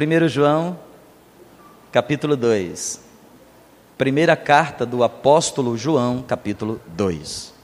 1 João, capítulo 2. Primeira carta do apóstolo João, capítulo 2.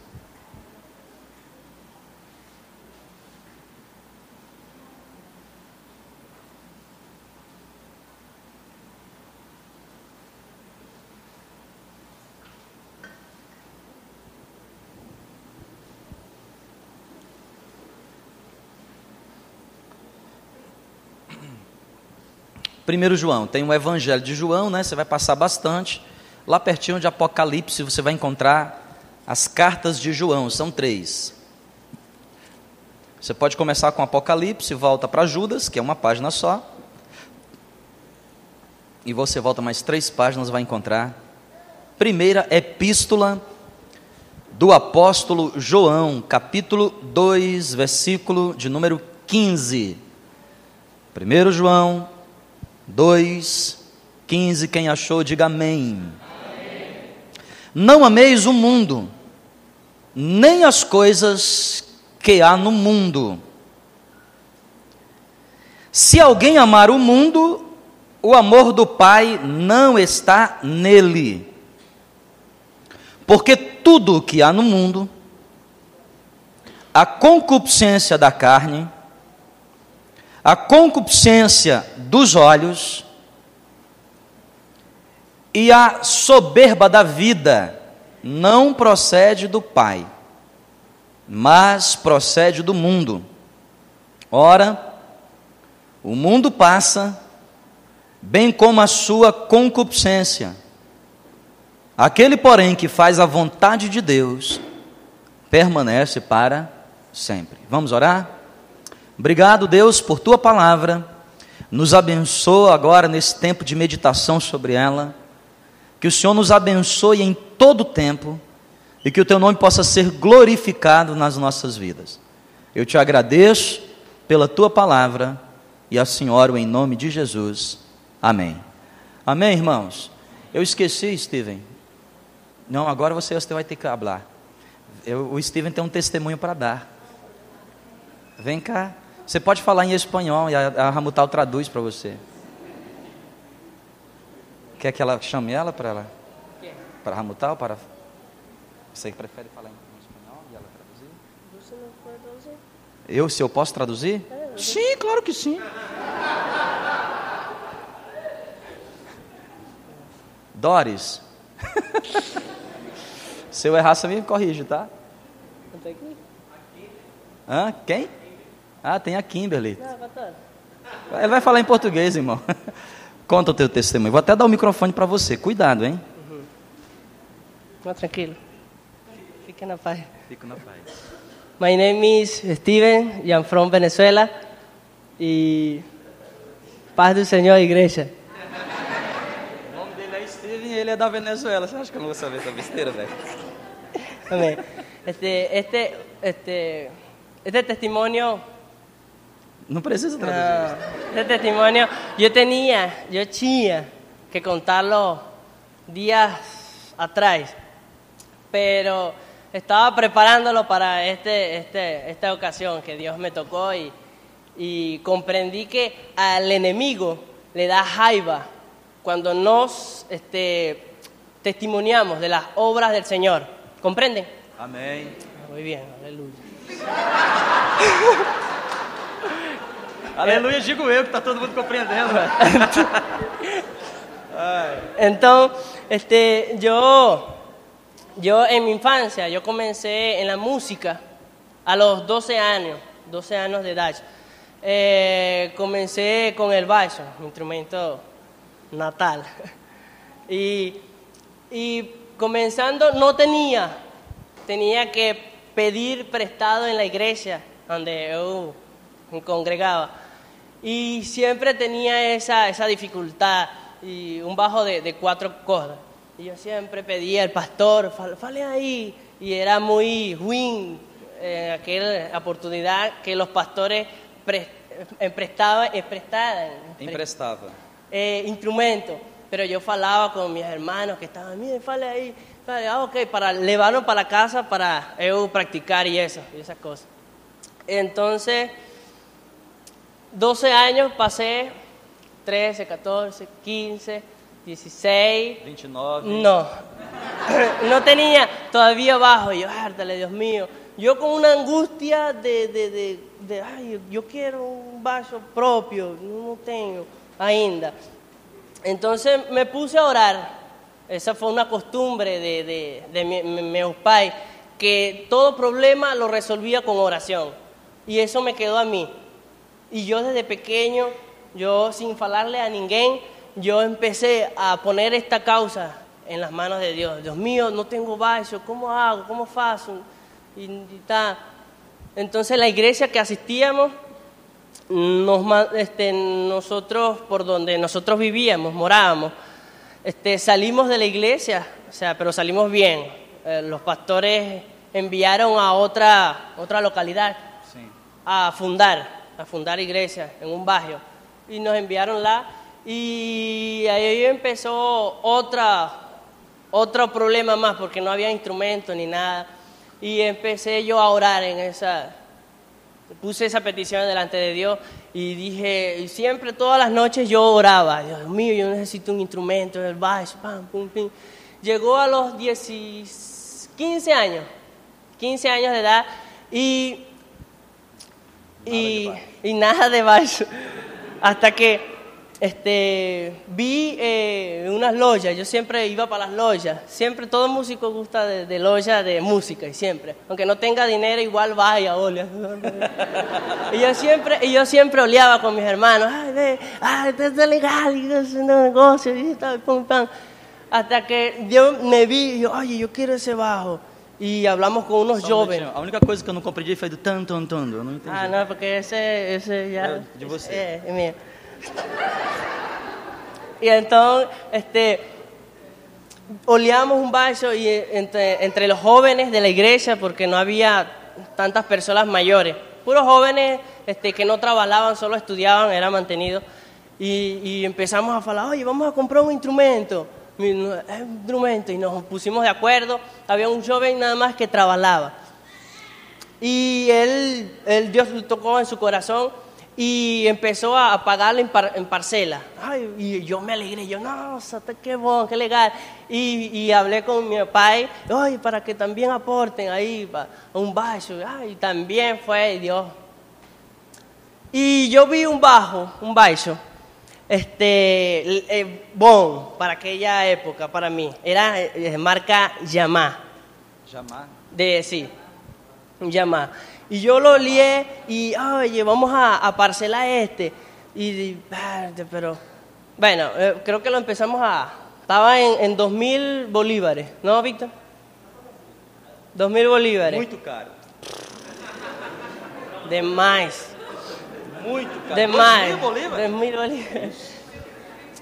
Primeiro João, tem o Evangelho de João, né? Você vai passar bastante. Lá pertinho de Apocalipse você vai encontrar as cartas de João, são 3. Você pode começar com Apocalipse, volta para Judas, que é uma página só. E você volta mais 3 páginas, vai encontrar primeira epístola do apóstolo João, capítulo 2, versículo de número 15. Primeiro João 2:15, quem achou, diga amém. Amém. Não ameis o mundo, nem as coisas que há no mundo. Se alguém amar o mundo, o amor do Pai não está nele. Porque tudo o que há no mundo, a concupiscência da carne, a concupiscência dos olhos e a soberba da vida não procede do Pai, mas procede do mundo. Ora, o mundo passa, bem como a sua concupiscência. Aquele, porém, que faz a vontade de Deus, permanece para sempre. Vamos orar? Obrigado, Deus, por Tua palavra. Nos abençoa agora nesse tempo de meditação sobre ela. Que o Senhor nos abençoe em todo o tempo e que o Teu nome possa ser glorificado nas nossas vidas. Eu Te agradeço pela Tua palavra e assim oro em nome de Jesus. Amém. Amém, irmãos? Eu esqueci, Steven. Não, agora você vai ter que falar. O Steven tem um testemunho para dar. Vem cá. Você pode falar em espanhol e a Ramutal traduz para você. Quer que ela chame ela para ela? Para Ramutal? Para... Você prefere falar em espanhol e ela traduzir? Você não pode traduzir? Eu, se eu posso traduzir? Sim, claro que sim. Doris. Se eu errar, você me corrige, tá? Até aqui. Hã? Quem? Ah, tem a Kimberley. Ela vai falar em português, irmão. Conta o teu testemunho. Vou até dar o microfone para você. Cuidado, hein? Uhum. Não, tranquilo. Fica na paz. Fica na paz. My name is Steven. I'm from Venezuela. E paz do Senhor, igreja. O nome dele é Steven e ele é da Venezuela. Você acha que eu não vou saber essa besteira, velho? Amém. Este testimonio... Não precisa traduzir isso. Este testimonio, yo tinha que contarlo días atrás, pero estaba preparándolo para esta ocasión que Dios me tocó y comprendí que al enemigo le da jaiba cuando nos testimoniamos de las obras del Señor. ¿Comprenden? Amén. Muy bien, aleluya. Aleluia, digo eu, que está todo mundo compreendendo. Então, yo en mi infancia, yo comencé en la música a los 12 años de edad. Comencé con el bajo, mi instrumento natal. Y comenzando no tenía que pedir prestado en la iglesia donde yo me congregaba. Y siempre tenía esa dificultad, y un bajo de 4 cordas. Y yo siempre pedía al pastor, fale ahí. Y era muy ruin en aquella oportunidad que los pastores prestaban instrumentos. Pero yo falaba con mis hermanos que estaban, miren, fale ahí. Ah, ok, para llevarlo para la casa para yo practicar y eso, y esas cosas. Entonces... 12 años pasé 13, 14, 15, 16... 29... No, no tenía, todavía bajo, y yo, ártale, Dios mío. Yo con una angustia ay, yo quiero un vaso propio, no tengo ainda. Entonces me puse a orar. Esa fue una costumbre de meus pais, que todo problema lo resolvía con oración. Y eso me quedó a mí. Y yo desde pequeño, yo sin falarle a ninguém, yo empecé a poner esta causa en las manos de Dios. Dios mío, no tengo vaso, ¿cómo hago? ¿Cómo faço? Y tal. Entonces la iglesia que asistíamos, nosotros, por donde nosotros vivíamos, morábamos, salimos de la iglesia, o sea, pero salimos bien. Los pastores enviaron a otra localidad, sí, a fundar iglesia en un barrio. Y nos enviaron lá, y ahí empezó otro problema más, porque no había instrumentos ni nada. Y empecé yo a orar en esa... Puse esa petición delante de Dios y dije, y siempre todas las noches yo oraba. Dios mío, yo necesito un instrumento, el bajo, pam, pum, pum. Llegó a los 15 años de edad y nada de bajo. Hasta que vi unas loyas. Yo siempre iba para las loyas. Siempre todo músico gusta de loya de música, y siempre, aunque no tenga dinero, igual vaya, olea. y yo siempre oleaba con mis hermanos. Está legal, es un negocio, y tal, pum, pam. Hasta que yo me vi y yo, oye, yo quiero esse bajo. E falamos com uns jovens. A única coisa que eu não compreendi foi do tan, tan, tan. Eu não entendi. Ah, não, porque esse já é de você. É minha. E então, olhamos baixo e entre os jovens da igreja, porque não havia tantas pessoas maiores. Puros jovens que não trabalhavam, só estudiavam, eram mantenidos. E começamos a falar, oye, vamos a comprar um instrumento. Y nos pusimos de acuerdo. Había un joven nada más que trabajaba, y él Dios lo tocó en su corazón y empezó a pagarle en parcela. Ay, y yo me alegré, yo, no, qué bueno, qué legal. Y hablé con mi papá, oye, para que también aporten ahí a un bajo. Ay, también fue Dios. Y yo vi un bajo. Bom, para aquella época, para mí, era marca Yamaha. ¿Yamaha? Sí, Yamaha. Y yo lo lié y, oye, vamos a parcelar este. Y, pero, bueno, creo que lo empezamos estaba en 2.000 bolívares, ¿no, Víctor? 2.000 bolívares. Muy caro. De más. Muito caro. Demais. 2.000 bolívares.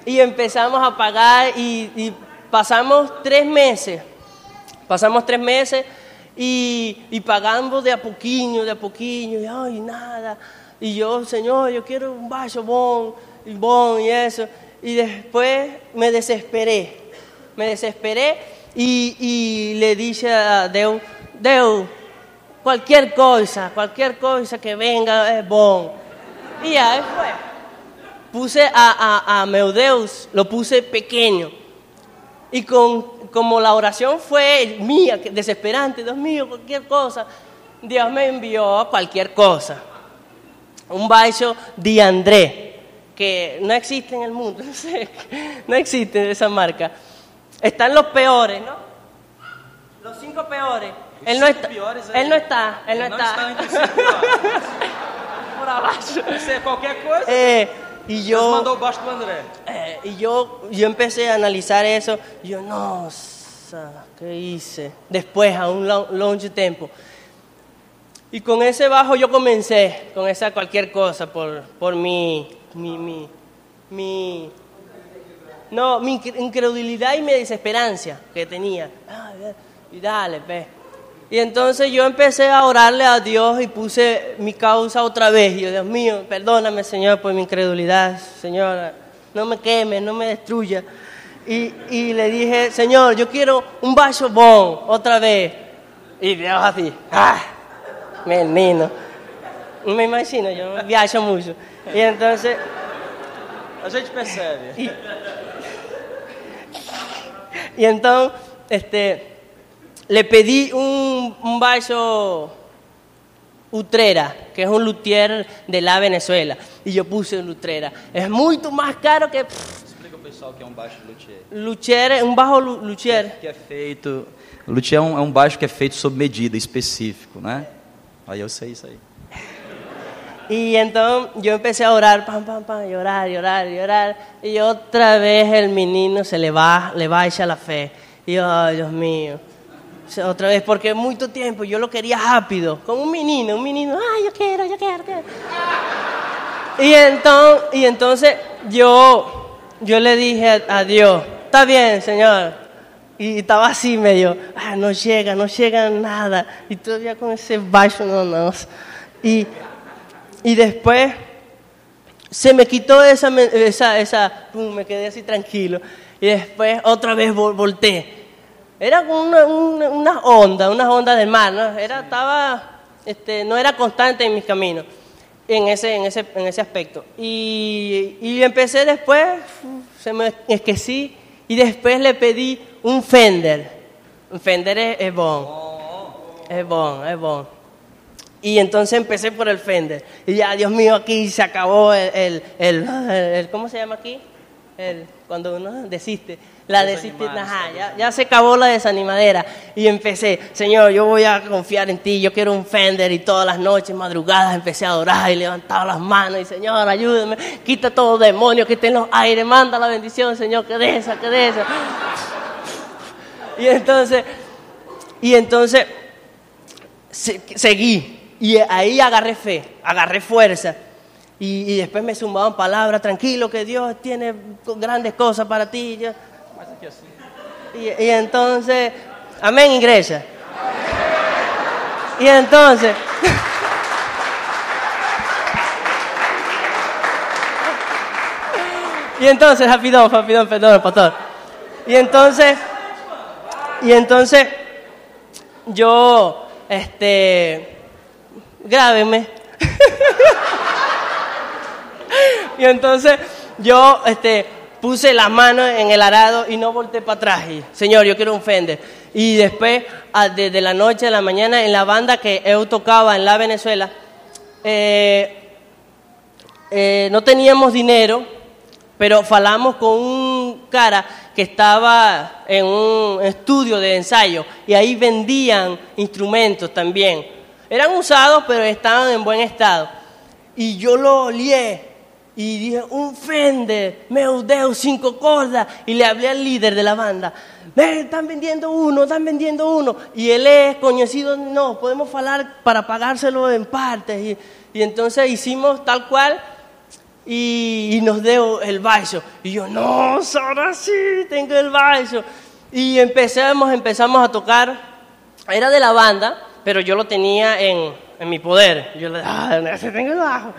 E começamos a pagar e passamos 3 meses e pagamos de a pouquinho, e ai, nada. E eu, Senhor, eu quero um baixo bom e isso. E depois me desesperei e le disse a Deus, qualquer coisa que venga é bom. E aí foi. Puse a meu Deus, lo puse pequeno. E como a oração foi minha, desesperante, Deus mío, qualquer coisa, Deus me enviou qualquer coisa. Um baixo de Andrés, que não existe no mundo, não existe essa marca. Estão os piores, não? Os 5 piores. Ele não está. Por qualquer coisa, Deus mandou o baixo do André. E eu comecei a analisar isso. E eu, nossa, que hice? Depois, a longo tempo. E com esse baixo eu comecei, com essa qualquer coisa, por minha incredulidade e minha desesperança que tinha. E dale, pé. Y entonces yo empecé a orarle a Dios y puse mi causa otra vez. Y yo, Dios mío, perdóname, Señor, por mi incredulidad. Señor, no me quemes, no me destruyas. Y le dije, Señor, yo quiero un bajo bon otra vez. Y Dios así, menino. Me imagino, yo viajo mucho. Y entonces A gente percebe. E então, le pedí un baixo Utrera, que es un luthier de la Venezuela. Y yo puse un Utrera. Es mucho más caro que... Explica ao pessoal que é um baixo luthier. Luthier é um baixo luthier. Que é feito... Luthier é um baixo que é feito sob medida, específico, né? Aí eu sei isso aí. E então eu comecei a orar, pam, pam, pam, e orar, e orar, e orar. E outra vez o menino se le baixa a fé. E eu, oh, Deus meu. Outra vez, porque é muito tempo, eu lo queria rápido, como um menino, ah, eu quero. E então eu le dije a Deus, está bem, Senhor. E estava assim meio, ah, não chega nada. E todavia com esse baixo, não. E depois se me quitou me quedei assim tranquilo. E depois outra vez voltei. Era una onda del mar, ¿no? Era, sí. No era constante en mis caminos, en ese aspecto. Y empecé después, se me esquecí, y después le pedí un Fender. Un Fender es bon. Es bon. Y entonces empecé por el Fender. Y ya, Dios mío, aquí se acabó el ¿cómo se llama aquí? Cuando uno desiste. La desistida, ya se acabó la desanimadera. Y empecé, Señor, yo voy a confiar en ti, yo quiero un Fender. Y todas las noches, madrugadas, empecé a orar y levantaba las manos. Y Señor, ayúdame, quita todo demonio que esté en los aires, manda la bendición, Señor, que de esa. Y entonces seguí. Y ahí agarré fuerza. Y después me zumbaban palabras, tranquilo que Dios tiene grandes cosas para ti. Y entonces, amén, iglesia. Y entonces, rapidón, perdón, pastor. Y entonces, yo, grábenme. Y entonces, yo, puse las manos en el arado y no volteé para atrás. Y, Señor, yo quiero un Fender. Y después, desde la noche a la mañana, en la banda que yo tocaba en la Venezuela, no teníamos dinero, pero falamos con un cara que estaba en un estudio de ensayo y ahí vendían instrumentos también. Eran usados, pero estaban en buen estado. Y yo lo olié. Y dije, un Fender, meu Deus, 5 cordas. Y le hablé al líder de la banda. Están vendiendo uno. Y él es conocido, no, podemos falar para pagárselo en partes. Y entonces hicimos tal cual y nos dio el baixo. Y yo, no, ahora sí tengo el baixo. Y empezamos a tocar. Era de la banda, pero yo lo tenía en mi poder. Yo le dije, tengo el baixo.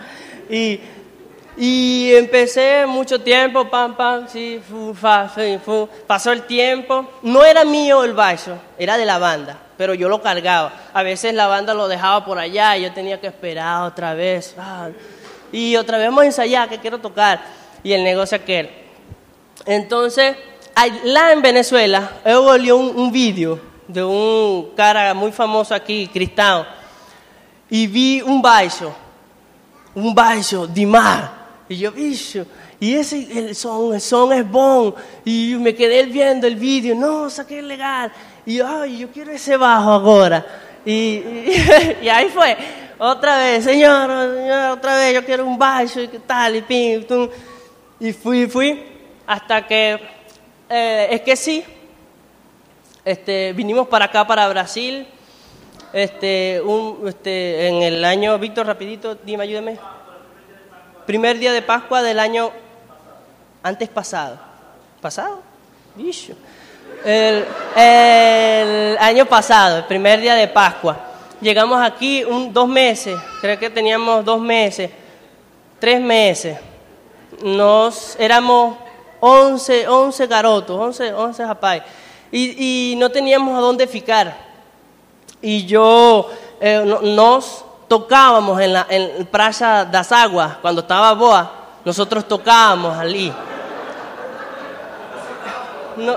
Y empecé mucho tiempo, pam, pam, sí, fu, fa, sí, fu. Pasó el tiempo. No era mío el baixo, era de la banda, pero yo lo cargaba. A veces la banda lo dejaba por allá y yo tenía que esperar otra vez. Y otra vez vamos a ensayar, que quiero tocar. Y el negocio aquel. Entonces, allá en Venezuela, yo volví un vídeo de un cara muy famoso aquí, Cristão. Y vi un baixo, Dimar. Y yo, bicho, y ese el son es bon. Y me quedé viendo el vídeo, no, saqué legal. Y yo, ay, yo quiero ese bajo ahora. Y ahí fue, otra vez, señor, otra vez, yo quiero un bajo y qué tal, y pim, tum. Y fui, hasta que, vinimos para acá, para Brasil, en el año, Victor, rapidito, dime, ayúdame. Primer día de Pascua del año antes pasado. ¿Pasado? Bicho. El año pasado, el primer día de Pascua. Llegamos aquí 2 meses, creo que teníamos 2 meses, 3 meses. Éramos 11 garotos, 11 rapaz. Y no teníamos a dónde ficar. Y yo, nos tocábamos en Praia das Aguas, cuando estaba Boa, Nosotros tocábamos ali. No.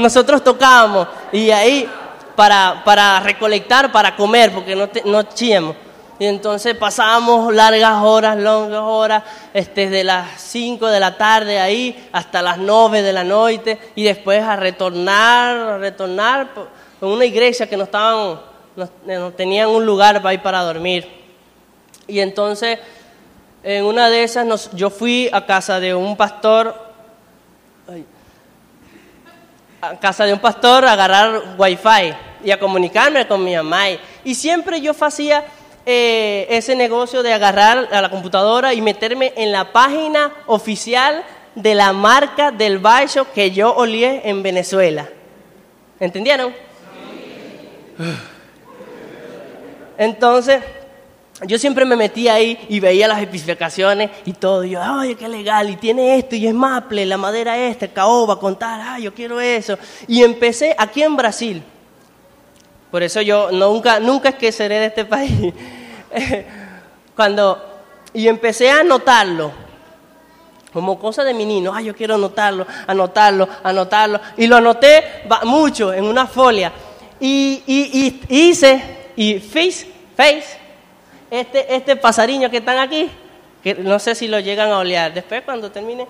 Nosotros tocábamos y ahí para recolectar, para comer, porque no chíamos. Y entonces pasábamos longas horas, desde las 5 de la tarde ahí hasta las 9 de la noche y después a retornar a una iglesia que no tenían un lugar para ir para dormir. Y entonces en una de esas yo fui a casa de un pastor, a agarrar wifi y a comunicarme con mi mamá. Y siempre yo hacía ese negocio de agarrar a la computadora y meterme en la página oficial de la marca del baixo que yo olía en Venezuela. ¿Entendieron? Sí. Entonces yo siempre me metía ahí y veía las especificaciones y todo. Y yo, ay, qué legal, y tiene esto, y es maple, la madera esta, caoba, contar, ay, yo quiero eso. Y empecé aquí en Brasil. Por eso yo nunca esqueceré de este país. Y empecé a anotarlo, como cosa de menino. Ay, yo quiero anotarlo. Y lo anoté mucho en una folia. Y hice este pasariño que están aquí, que no sé si lo llegan a olear. Después, cuando termine,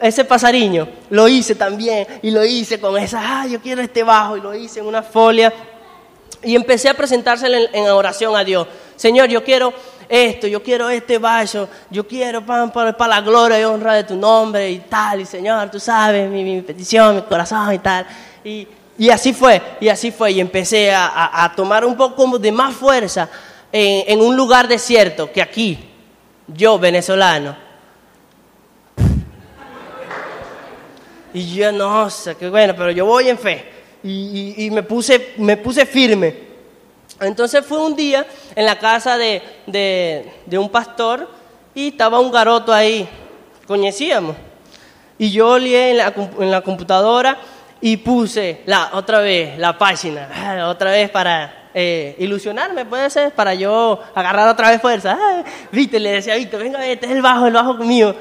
ese pasariño lo hice también. Y lo hice con esa, yo quiero este bajo. Y lo hice en una folia. Y empecé a presentárselo en oración a Dios. Señor, yo quiero esto, yo quiero este baixo, yo quiero para la gloria y honra de tu nombre y tal. Y Señor, tú sabes mi petición, mi corazón y tal. Y así fue. Y empecé a tomar un poco de más fuerza. En un lugar desierto, que aquí, yo, venezolano. Y yo, no sé, qué bueno, pero yo voy en fe. Y me puse firme. Entonces fue un día en la casa de un pastor y estaba un garoto ahí, conocíamos. Y yo lié en la computadora y puse otra vez la página, otra vez para... ilusionarme, puede ser, para yo agarrar otra vez fuerza. Víctor, le decía a Víctor, venga, este es el bajo mío.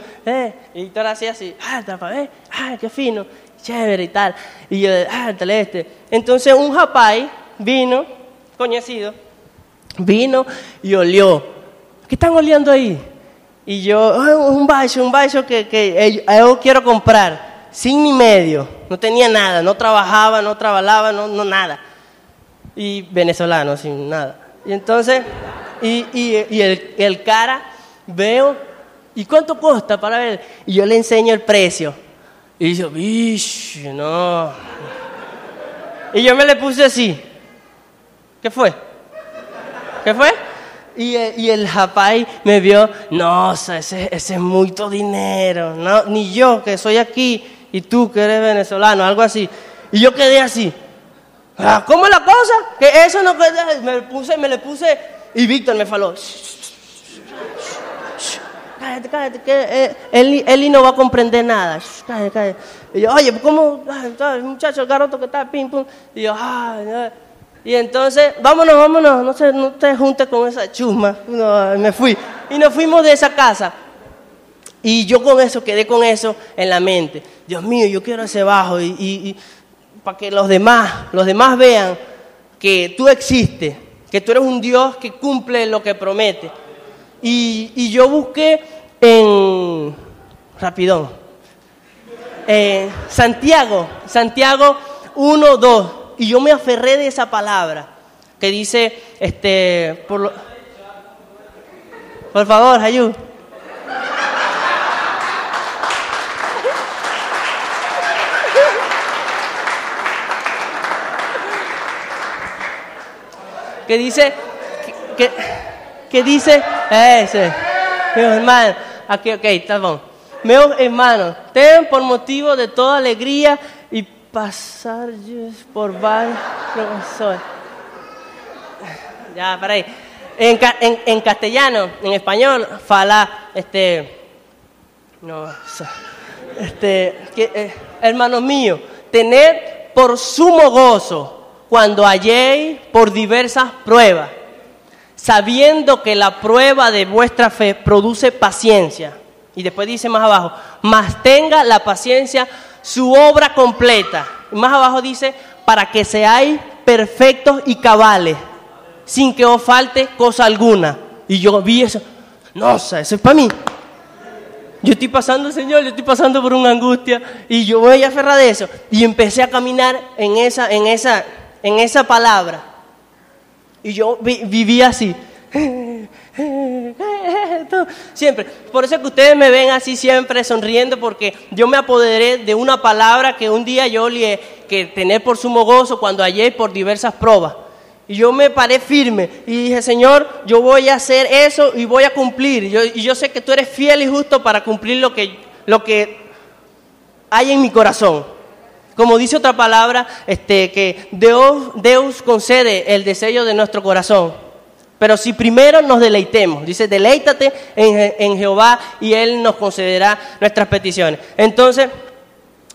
Y Víctor hacía así, qué fino, chévere y tal. Y yo, Entonces un japay vino, conocido, y olió. ¿Qué están oliendo ahí? Y yo, un baixo que yo quiero comprar, sin ni medio. No tenía nada, no trabajaba, no nada. Y venezolano, sin nada. Y entonces, el cara, veo, ¿y cuánto cuesta para ver? Y yo le enseño el precio. Y yo, bicho, no. Y yo me le puse así. ¿Qué fue? Y el japay me vio, no, ese es mucho dinero. No, ni yo, que soy aquí, y tú, que eres venezolano, algo así. Y yo quedé así. ¿Cómo es la cosa? Que eso no... Me le puse... Y Víctor me faló... Cállate, que él no va a comprender nada. Cállate. Y yo, oye, ¿cómo? Muchacho, el garoto que está... Pim, pum. Y yo... Y entonces, vámonos. No te juntes con esa chusma. No, me fui. Y nos fuimos de esa casa. Y yo quedé con eso en la mente. Dios mío, yo quiero ese bajo. Y para que los demás vean que tú existes, que tú eres un Dios que cumple lo que promete. Y yo busqué en rapidón, Santiago 1:2, y yo me aferré de esa palabra que dice, por favor, ayú. Que dice, ese, meus hermanos, aquí, ok, está bom. Meus hermanos, ten por motivo de toda alegría y pasar por varios. Ya, para ahí. En castellano, en español, fala, hermanos míos, tener por sumo gozo cuando halléis por diversas pruebas, sabiendo que la prueba de vuestra fe produce paciencia. Y después dice más abajo, mas tenga la paciencia su obra completa. Y más abajo dice, para que seáis perfectos y cabales, sin que os falte cosa alguna. Y yo vi eso, nossa, eso es para mí. Yo estoy pasando, Señor, yo estoy pasando por una angustia, y yo voy a aferrar de eso. Y empecé a caminar en esa palabra. Y yo vivía así. Siempre. Por eso es que ustedes me ven así siempre sonriendo, porque yo me apoderé de una palabra que un día yo le que tener por sumo gozo cuando hallé por diversas pruebas. Y yo me paré firme y dije, Señor, yo voy a hacer eso y voy a cumplir. Y yo sé que tú eres fiel y justo para cumplir lo que hay en mi corazón. Como dice otra palabra, que Dios concede el deseo de nuestro corazón. Pero si primero nos deleitemos, dice, deleítate en Jehová y Él nos concederá nuestras peticiones. Entonces,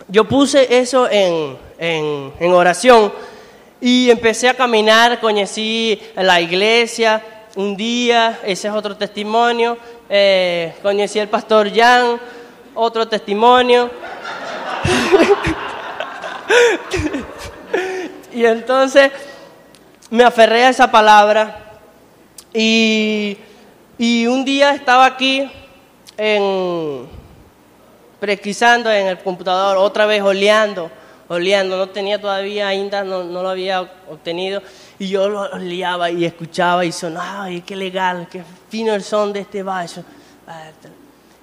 yo puse eso en oración. Y empecé a caminar, conocí la iglesia un día, ese es otro testimonio. Conocí al pastor Jan, otro testimonio. Y entonces me aferré a esa palabra. Y un día estaba aquí pesquisando en el computador, otra vez oleando, no tenía todavía ainda, no lo había obtenido, y yo lo oleaba y escuchaba y sonaba, y qué legal, qué fino el son de este bajo.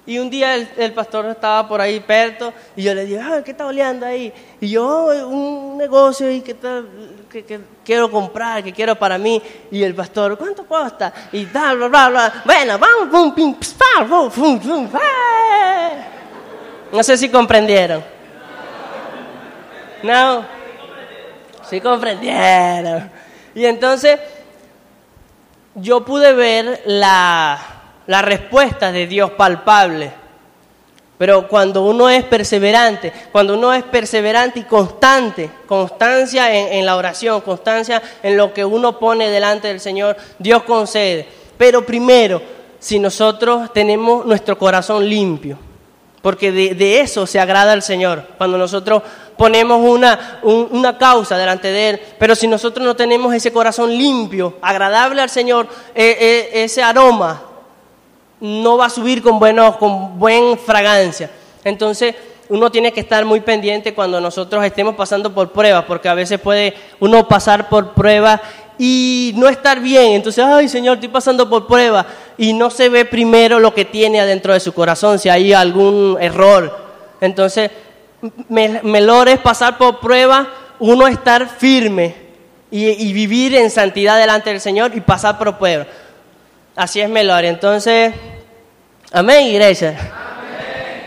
Y un día el pastor estaba por ahí perto, y yo le dije, ¿qué está oleando ahí? Y yo, un negocio y que quiero comprar, que quiero para mí. Y el pastor, ¿cuánto cuesta? Y tal, bla, bla, bla, bueno, vamos, pum, pim, pam, pum, pum, pum, pum. No sé si comprendieron. No, sí comprendieron. Y entonces yo pude ver la respuesta de Dios palpable. Pero cuando uno es perseverante, y constante, constancia en la oración, constancia en lo que uno pone delante del Señor, Dios concede. Pero primero, si nosotros tenemos nuestro corazón limpio, porque de eso se agrada al Señor, cuando nosotros ponemos una causa delante de Él. Pero si nosotros no tenemos ese corazón limpio, agradable al Señor, ese aroma no va a subir con buena fragancia. Entonces uno tiene que estar muy pendiente cuando nosotros estemos pasando por pruebas, porque a veces puede uno pasar por pruebas y no estar bien. Entonces, ay, Señor, estoy pasando por prueba, y no se ve primero lo que tiene adentro de su corazón, si hay algún error. Entonces, mejor es pasar por prueba, uno estar firme y vivir en santidad delante del Señor y pasar por prueba. Así es mejor. Entonces, amén, iglesia. Amén.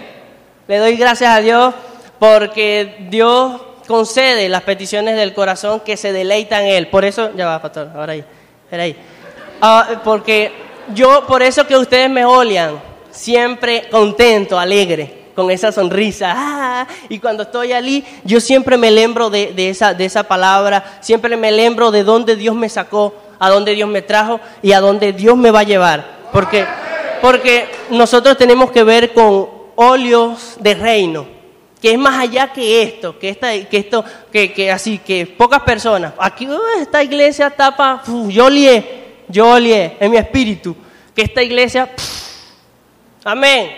Le doy gracias a Dios porque Dios concede las peticiones del corazón que se deleitan en Él. Por eso, ya va, pastor, ahora ahí, espera ahí. Por eso que ustedes me olean, siempre contento, alegre, con esa sonrisa. Y cuando estoy allí, yo siempre me lembro de esa palabra, siempre me lembro de dónde Dios me sacó, a dónde Dios me trajo y a dónde Dios me va a llevar. Porque nosotros tenemos que ver con óleos de reino, que es más allá que esto, que pocas personas, aquí esta iglesia tapa, yo lié en mi espíritu, que esta iglesia, amén.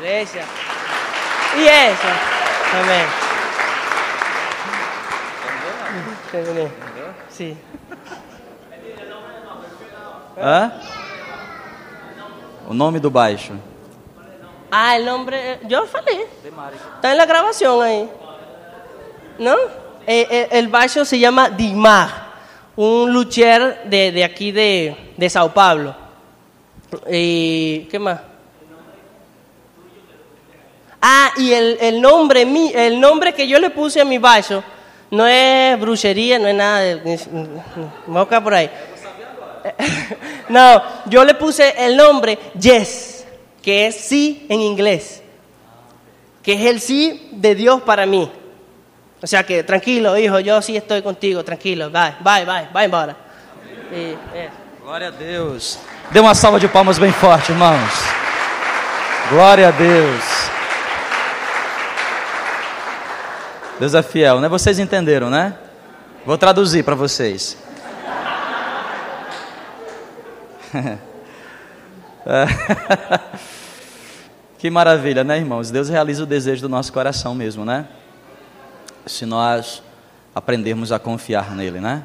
Iglesia. Y eso, amén. Sí. ¿Ah? O nome do baixo. Ah, el nombre, yo falei. Está en la grabación ahí, ¿no? El baixo se llama Dimar, un luthier de aquí de Sao Paulo. ¿Y qué más? Ah, y el nombre que yo le puse a mi baixo no es brujería, no es nada de mosca por ahí. No, yo le puse el nombre Yes, que es sí en inglés, que es el sí de Dios para mí. O sea que, tranquilo, hijo, yo sí estoy contigo, tranquilo, bye, bye, bye, bye, bye. Glória a Deus. Dê uma salva de palmas bem forte, irmãos. Glória a Deus. Deus é fiel, né? Vocês entenderam, né? Vou traduzir para vocês. Que maravilha, né, irmãos? Deus realiza o desejo do nosso coração mesmo, né? Se nós aprendermos a confiar nele, né?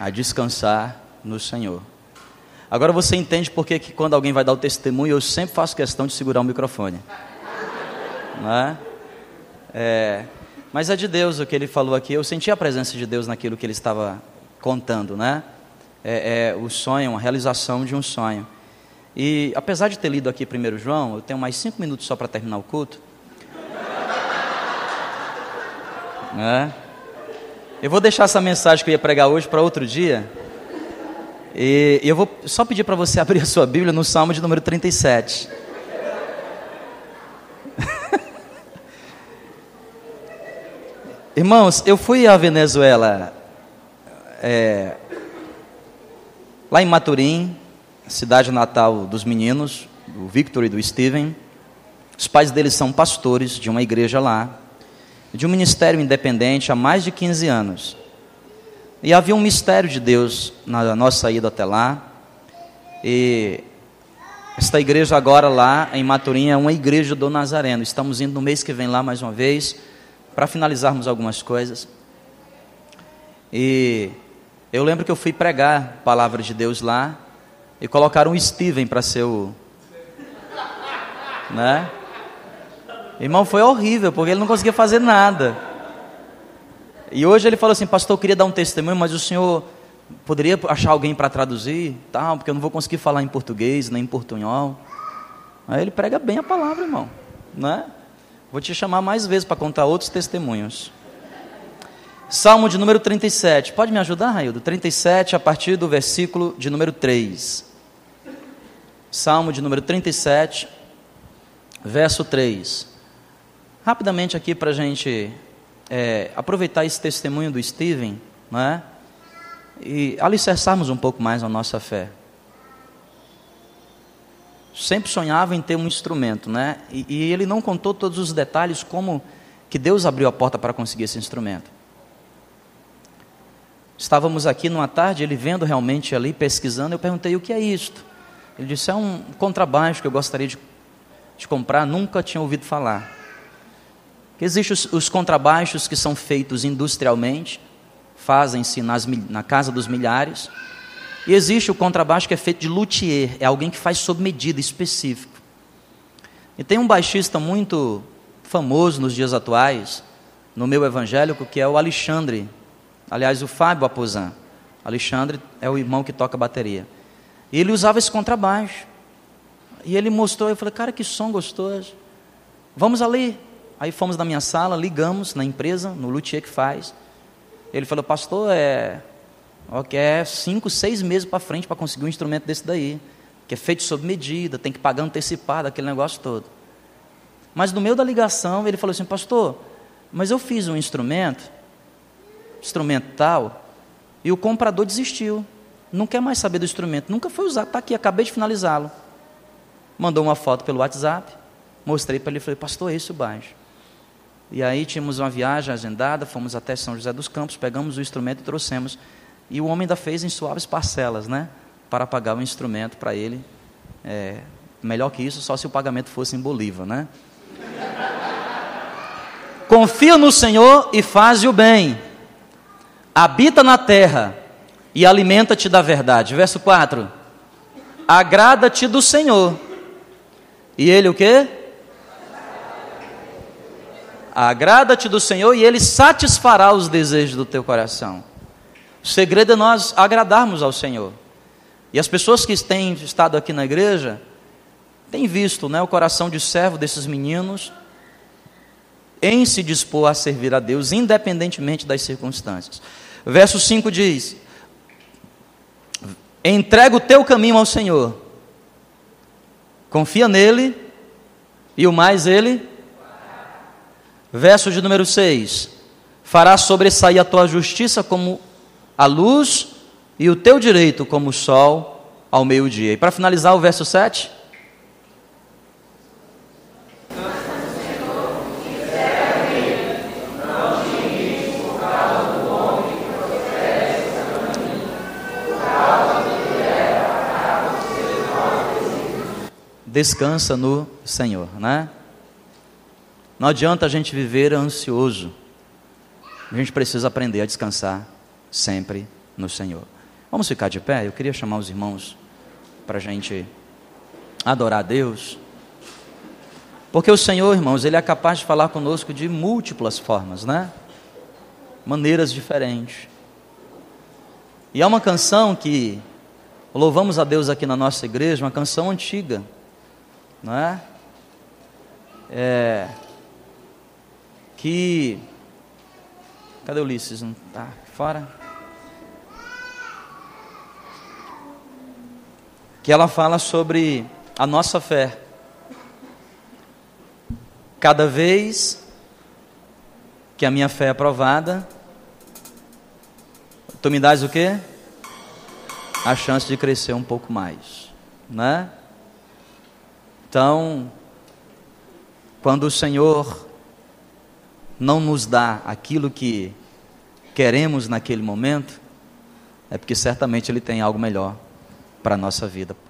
A descansar no Senhor. Agora você entende porque que quando alguém vai dar o testemunho, eu sempre faço questão de segurar o microfone, né? Mas é de Deus o que ele falou aqui. Eu senti a presença de Deus naquilo que ele estava contando, né? O sonho, a realização de um sonho. E apesar de ter lido aqui 1 João, eu tenho mais 5 minutos só para terminar o culto, né? Eu vou deixar essa mensagem que eu ia pregar hoje para outro dia. E eu vou só pedir para você abrir a sua Bíblia no Salmo de número 37. Irmãos, eu fui à Venezuela, lá em Maturim, cidade natal dos meninos, do Victor e do Steven. Os pais deles são pastores de uma igreja lá, de um ministério independente há mais de 15 anos. E havia um mistério de Deus na nossa ida até lá. E esta igreja agora lá em Maturim é uma igreja do Nazareno. Estamos indo no mês que vem lá mais uma vez para finalizarmos algumas coisas. E eu lembro que eu fui pregar a palavra de Deus lá e colocaram o Steven para ser o... né? Irmão, foi horrível, porque ele não conseguia fazer nada. E hoje ele falou assim: pastor, eu queria dar um testemunho, mas o senhor poderia achar alguém para traduzir, tal, porque eu não vou conseguir falar em português, nem em portunhol. Aí ele prega bem a palavra, irmão, né? Vou te chamar mais vezes para contar outros testemunhos. Salmo de número 37. Pode me ajudar, Raíldo? 37, a partir do versículo de número 3. Salmo de número 37, verso 3. Rapidamente aqui para a gente... aproveitar esse testemunho do Steven, né? E alicerçarmos um pouco mais a nossa fé. Sempre sonhava em ter um instrumento, né? E ele não contou todos os detalhes, como que Deus abriu a porta para conseguir esse instrumento. Estávamos aqui numa tarde, ele vendo realmente ali, pesquisando. Eu perguntei: o que é isto? Ele disse: é um contrabaixo que eu gostaria de comprar, nunca tinha ouvido falar. Que existem os contrabaixos que são feitos industrialmente, fazem-se na casa dos milhares, e existe o contrabaixo que é feito de luthier, é alguém que faz sob medida, específico. E tem um baixista muito famoso nos dias atuais, no meio evangélico, que é o Alexandre, aliás, o Fábio Aposan. Alexandre é o irmão que toca bateria. E ele usava esse contrabaixo. E ele mostrou, eu falei: cara, que som gostoso. Vamos ali. Aí fomos na minha sala, ligamos na empresa, no luthier que faz. Ele falou: pastor, é 5, 6 meses para frente para conseguir um instrumento desse daí, que é feito sob medida, tem que pagar antecipado, aquele negócio todo. Mas no meio da ligação, ele falou assim: pastor, mas eu fiz um instrumento tal, e o comprador desistiu, não quer mais saber do instrumento, nunca foi usado, está aqui, acabei de finalizá-lo. Mandou uma foto pelo WhatsApp, mostrei para ele e falei: pastor, esse é o baixo. E aí tínhamos uma viagem agendada, fomos até São José dos Campos, pegamos o instrumento e trouxemos. E o homem ainda fez em suaves parcelas, né? Para pagar o instrumento para ele. Melhor que isso, só se o pagamento fosse em Bolívar, né? Confia no Senhor e faz o bem. Habita na terra e alimenta-te da verdade. Verso 4. Agrada-te do Senhor. E ele o quê? Agrada-te do Senhor e Ele satisfará os desejos do teu coração. O segredo é nós agradarmos ao Senhor. E as pessoas que têm estado aqui na igreja têm visto, né, o coração de servo desses meninos em se dispor a servir a Deus, independentemente das circunstâncias. Verso 5 diz: entrega o teu caminho ao Senhor, confia nele e o mais ele... Verso de número 6. Fará sobressair a tua justiça como a luz e o teu direito como o sol ao meio-dia. E para finalizar o verso 7... Descansa no Senhor, né? Não adianta a gente viver ansioso. A gente precisa aprender a descansar sempre no Senhor. Vamos ficar de pé? Eu queria chamar os irmãos para a gente adorar a Deus. Porque o Senhor, irmãos, Ele é capaz de falar conosco de múltiplas formas, né? Maneiras diferentes. E há uma canção que louvamos a Deus aqui na nossa igreja, uma canção antiga. Não é? Que cadê Ulisses? Não tá fora? Que ela fala sobre a nossa fé. Cada vez que a minha fé é provada, tu me dás o quê? A chance de crescer um pouco mais, né? Então, quando o Senhor não nos dá aquilo que queremos naquele momento, é porque certamente Ele tem algo melhor para a nossa vida.